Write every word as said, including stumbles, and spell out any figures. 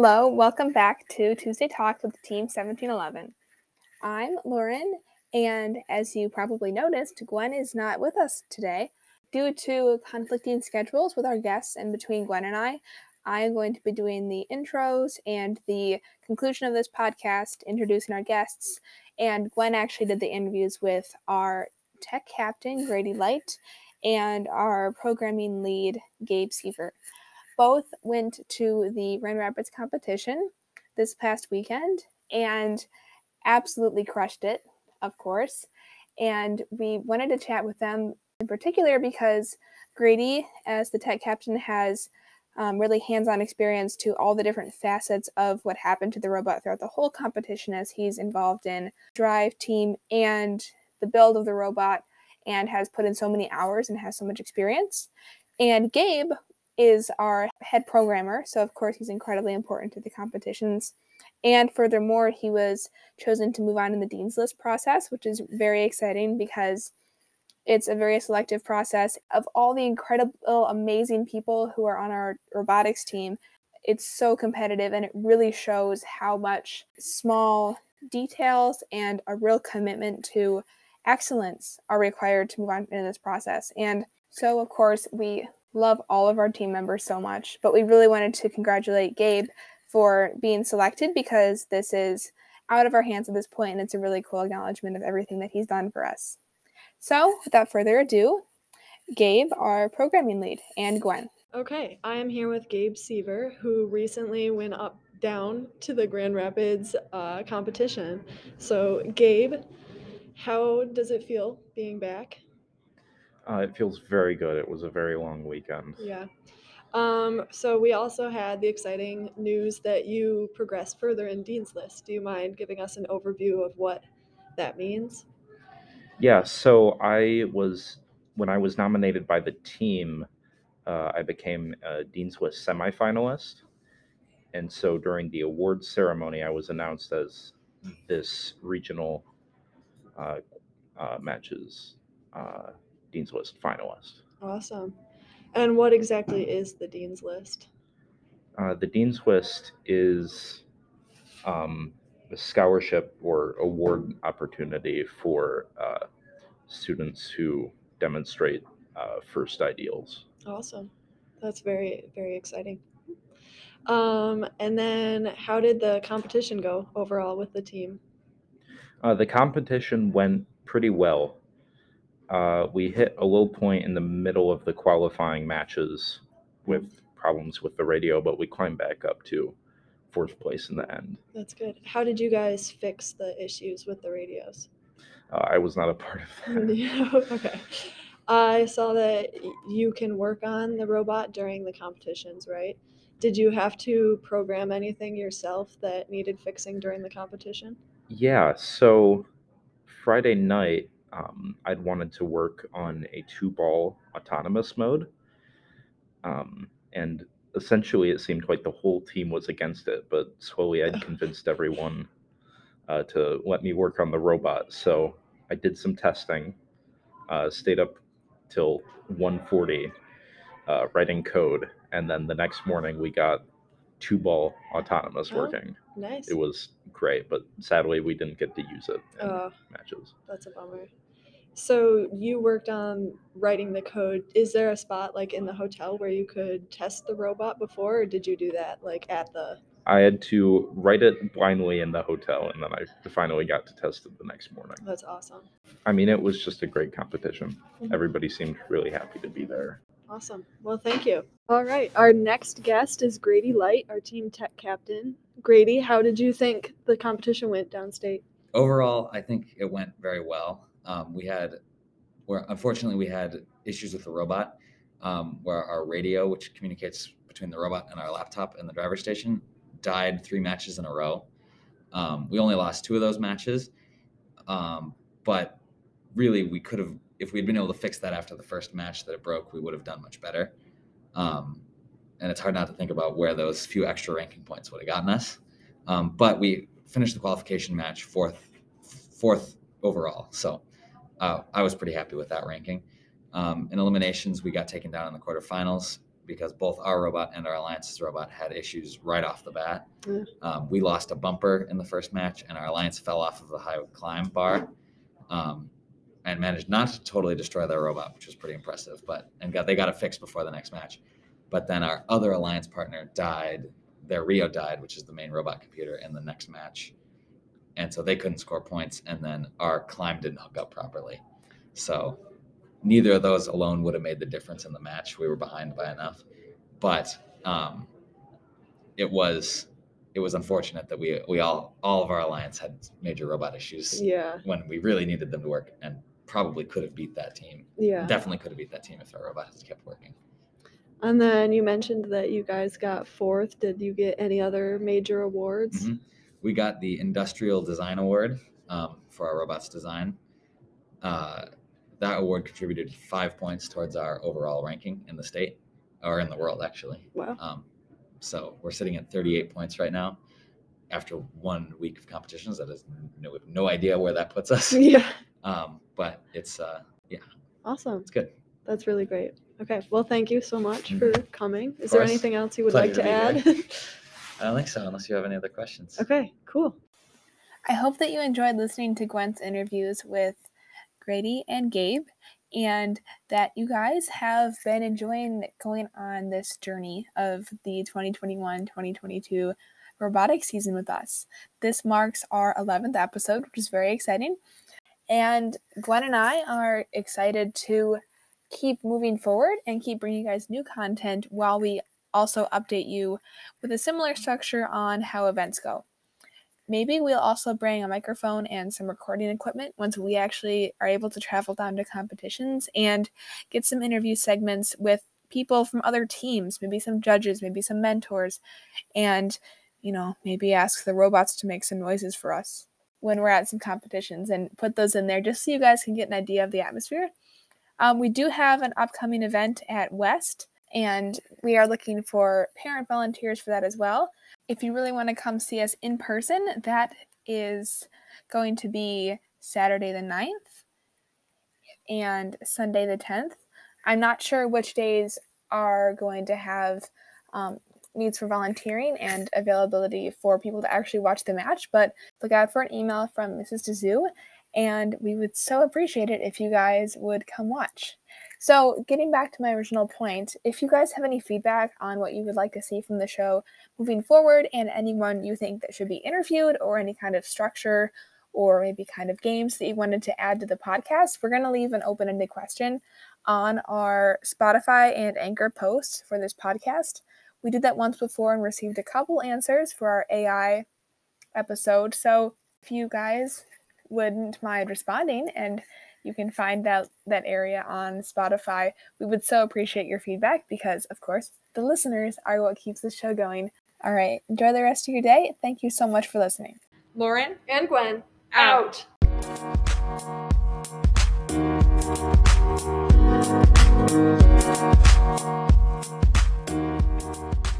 Hello, welcome back to Tuesday Talks with Team seventeen eleven. I'm Lauren, and as you probably noticed, Gwen is not with us today. Due to conflicting schedules with our guests and between Gwen and I, I am going to be doing the intros and the conclusion of this podcast, introducing our guests, and Gwen actually did the interviews with our tech captain, Grady Luyt, and our programming lead, Gabe Seaver. Both went to the Grand Rapids competition this past weekend and absolutely crushed it, of course. And we wanted to chat with them in particular because Grady, as the tech captain, has um, really hands-on experience to all the different facets of what happened to the robot throughout the whole competition, as he's involved in drive, team, and the build of the robot, and has put in so many hours and has so much experience. And Gabe is our head programmer, so of course he's incredibly important to the competitions. And furthermore, he was chosen to move on in the Dean's List process, which is very exciting because it's a very selective process. Of all the incredible, amazing people who are on our robotics team, it's so competitive, and it really shows how much small details and a real commitment to excellence are required to move on in this process. And so, of course, we love all of our team members so much, but we really wanted to congratulate Gabe for being selected because this is out of our hands at this point, and it's a really cool acknowledgement of everything that he's done for us. So without further ado, Gabe, our programming lead, and Gwen. Okay, I am here with Gabe Seaver, who recently went up down to the Grand Rapids uh, competition. So Gabe, how does it feel being back? Uh, it feels very good. It was a very long weekend. Yeah. Um, so we also had the exciting news that you progressed further in Dean's List. Do you mind giving us an overview of what that means? Yeah. So I was, when I was nominated by the team, uh, I became a Dean's List semifinalist. And so during the award ceremony, I was announced as this regional uh, uh, matches uh Dean's List finalist. Awesome. And what exactly is the Dean's List? Uh, the Dean's List is um, a scholarship or award opportunity for uh, students who demonstrate uh, FIRST ideals. Awesome. That's very, very exciting. Um, and then how did the competition go overall with the team? Uh, the competition went pretty well. Uh, we hit a low point in the middle of the qualifying matches with problems with the radio, but we climbed back up to fourth place in the end. That's good. How did you guys fix the issues with the radios? Uh, I was not a part of that. Yeah, okay. I saw that you can work on the robot during the competitions, right? Did you have to program anything yourself that needed fixing during the competition? Yeah, so Friday night, Um, I'd wanted to work on a two-ball autonomous mode, um, and essentially it seemed like the whole team was against it, but slowly I'd convinced everyone uh, to let me work on the robot. So I did some testing, uh, stayed up till one forty uh, writing code, and then the next morning we got two-ball autonomous oh, working. Nice. It was great, but sadly we didn't get to use it in oh, matches. That's a bummer. So you worked on writing the code. Is there a spot like in the hotel where you could test the robot before, or did you do that like at the... I had to write it blindly in the hotel, and then I finally got to test it the next morning. That's awesome. I mean, it was just a great competition. Mm-hmm. Everybody seemed really happy to be there. Awesome. Well, thank you. All right. Our next guest is Grady Luyt, our team tech captain. Grady, how did you think the competition went downstate? Overall, I think it went very well. Um, we had, where unfortunately, we had issues with the robot, um, where our radio, which communicates between the robot and our laptop and the driver's station, died three matches in a row. Um, we only lost two of those matches, um, but really we could have, if we'd been able to fix that after the first match that it broke, we would have done much better. Um, and it's hard not to think about where those few extra ranking points would have gotten us. Um, but we finished the qualification match fourth, fourth overall. So uh, I was pretty happy with that ranking. Um, in eliminations, we got taken down in the quarterfinals because both our robot and our Alliance's robot had issues right off the bat. Mm. Um, we lost a bumper in the first match, and our Alliance fell off of the high climb bar um, and managed not to totally destroy their robot, which was pretty impressive. But and got they got it fixed before the next match. But then our other Alliance partner died. Their Rio died, which is the main robot computer, in the next match. And so they couldn't score points, and then our climb didn't hook up properly. So neither of those alone would have made the difference in the match. We were behind by enough. But um, it was it was unfortunate that we we all all of our Alliance had major robot issues yeah. when we really needed them to work, and probably could have beat that team. Yeah. Definitely could have beat that team if our robot had kept working. And then you mentioned that you guys got fourth. Did you get any other major awards? Mm-hmm. We got the Industrial Design Award um, for our robot's design. Uh, that award contributed five points towards our overall ranking in the state, or in the world, actually. Wow. Um, so we're sitting at thirty-eight points right now after one week of competitions. That is, no, we have no idea where that puts us. Yeah. Um, but it's, uh, yeah. Awesome. It's good. That's really great. Okay. Well, thank you so much for coming. Is there anything else you would like to add? I don't think so, unless you have any other questions. Okay, cool. I hope that you enjoyed listening to Gwen's interviews with Grady and Gabe, and that you guys have been enjoying going on this journey of the twenty twenty-one twenty twenty-two robotics season with us. This marks our eleventh episode, which is very exciting. And Gwen and I are excited to keep moving forward and keep bringing you guys new content while we also update you with a similar structure on how events go. Maybe we'll also bring a microphone and some recording equipment once we actually are able to travel down to competitions and get some interview segments with people from other teams, maybe some judges, maybe some mentors, and, you know, maybe ask the robots to make some noises for us when we're at some competitions and put those in there just so you guys can get an idea of the atmosphere. Um, we do have an upcoming event at West, and we are looking for parent volunteers for that as well. If you really want to come see us in person, that is going to be Saturday the ninth and Sunday the tenth. I'm not sure which days are going to have um, needs for volunteering and availability for people to actually watch the match, but look out for an email from Missus DeZoo, and we would so appreciate it if you guys would come watch. So getting back to my original point, if you guys have any feedback on what you would like to see from the show moving forward and anyone you think that should be interviewed or any kind of structure or maybe kind of games that you wanted to add to the podcast, we're going to leave an open-ended question on our Spotify and Anchor posts for this podcast. We did that once before and received a couple answers for our A I episode. So if you guys wouldn't mind responding, and you can find that, that area on Spotify. We would so appreciate your feedback because, of course, the listeners are what keeps the show going. All right, enjoy the rest of your day. Thank you so much for listening. Lauren and Gwen, out. out.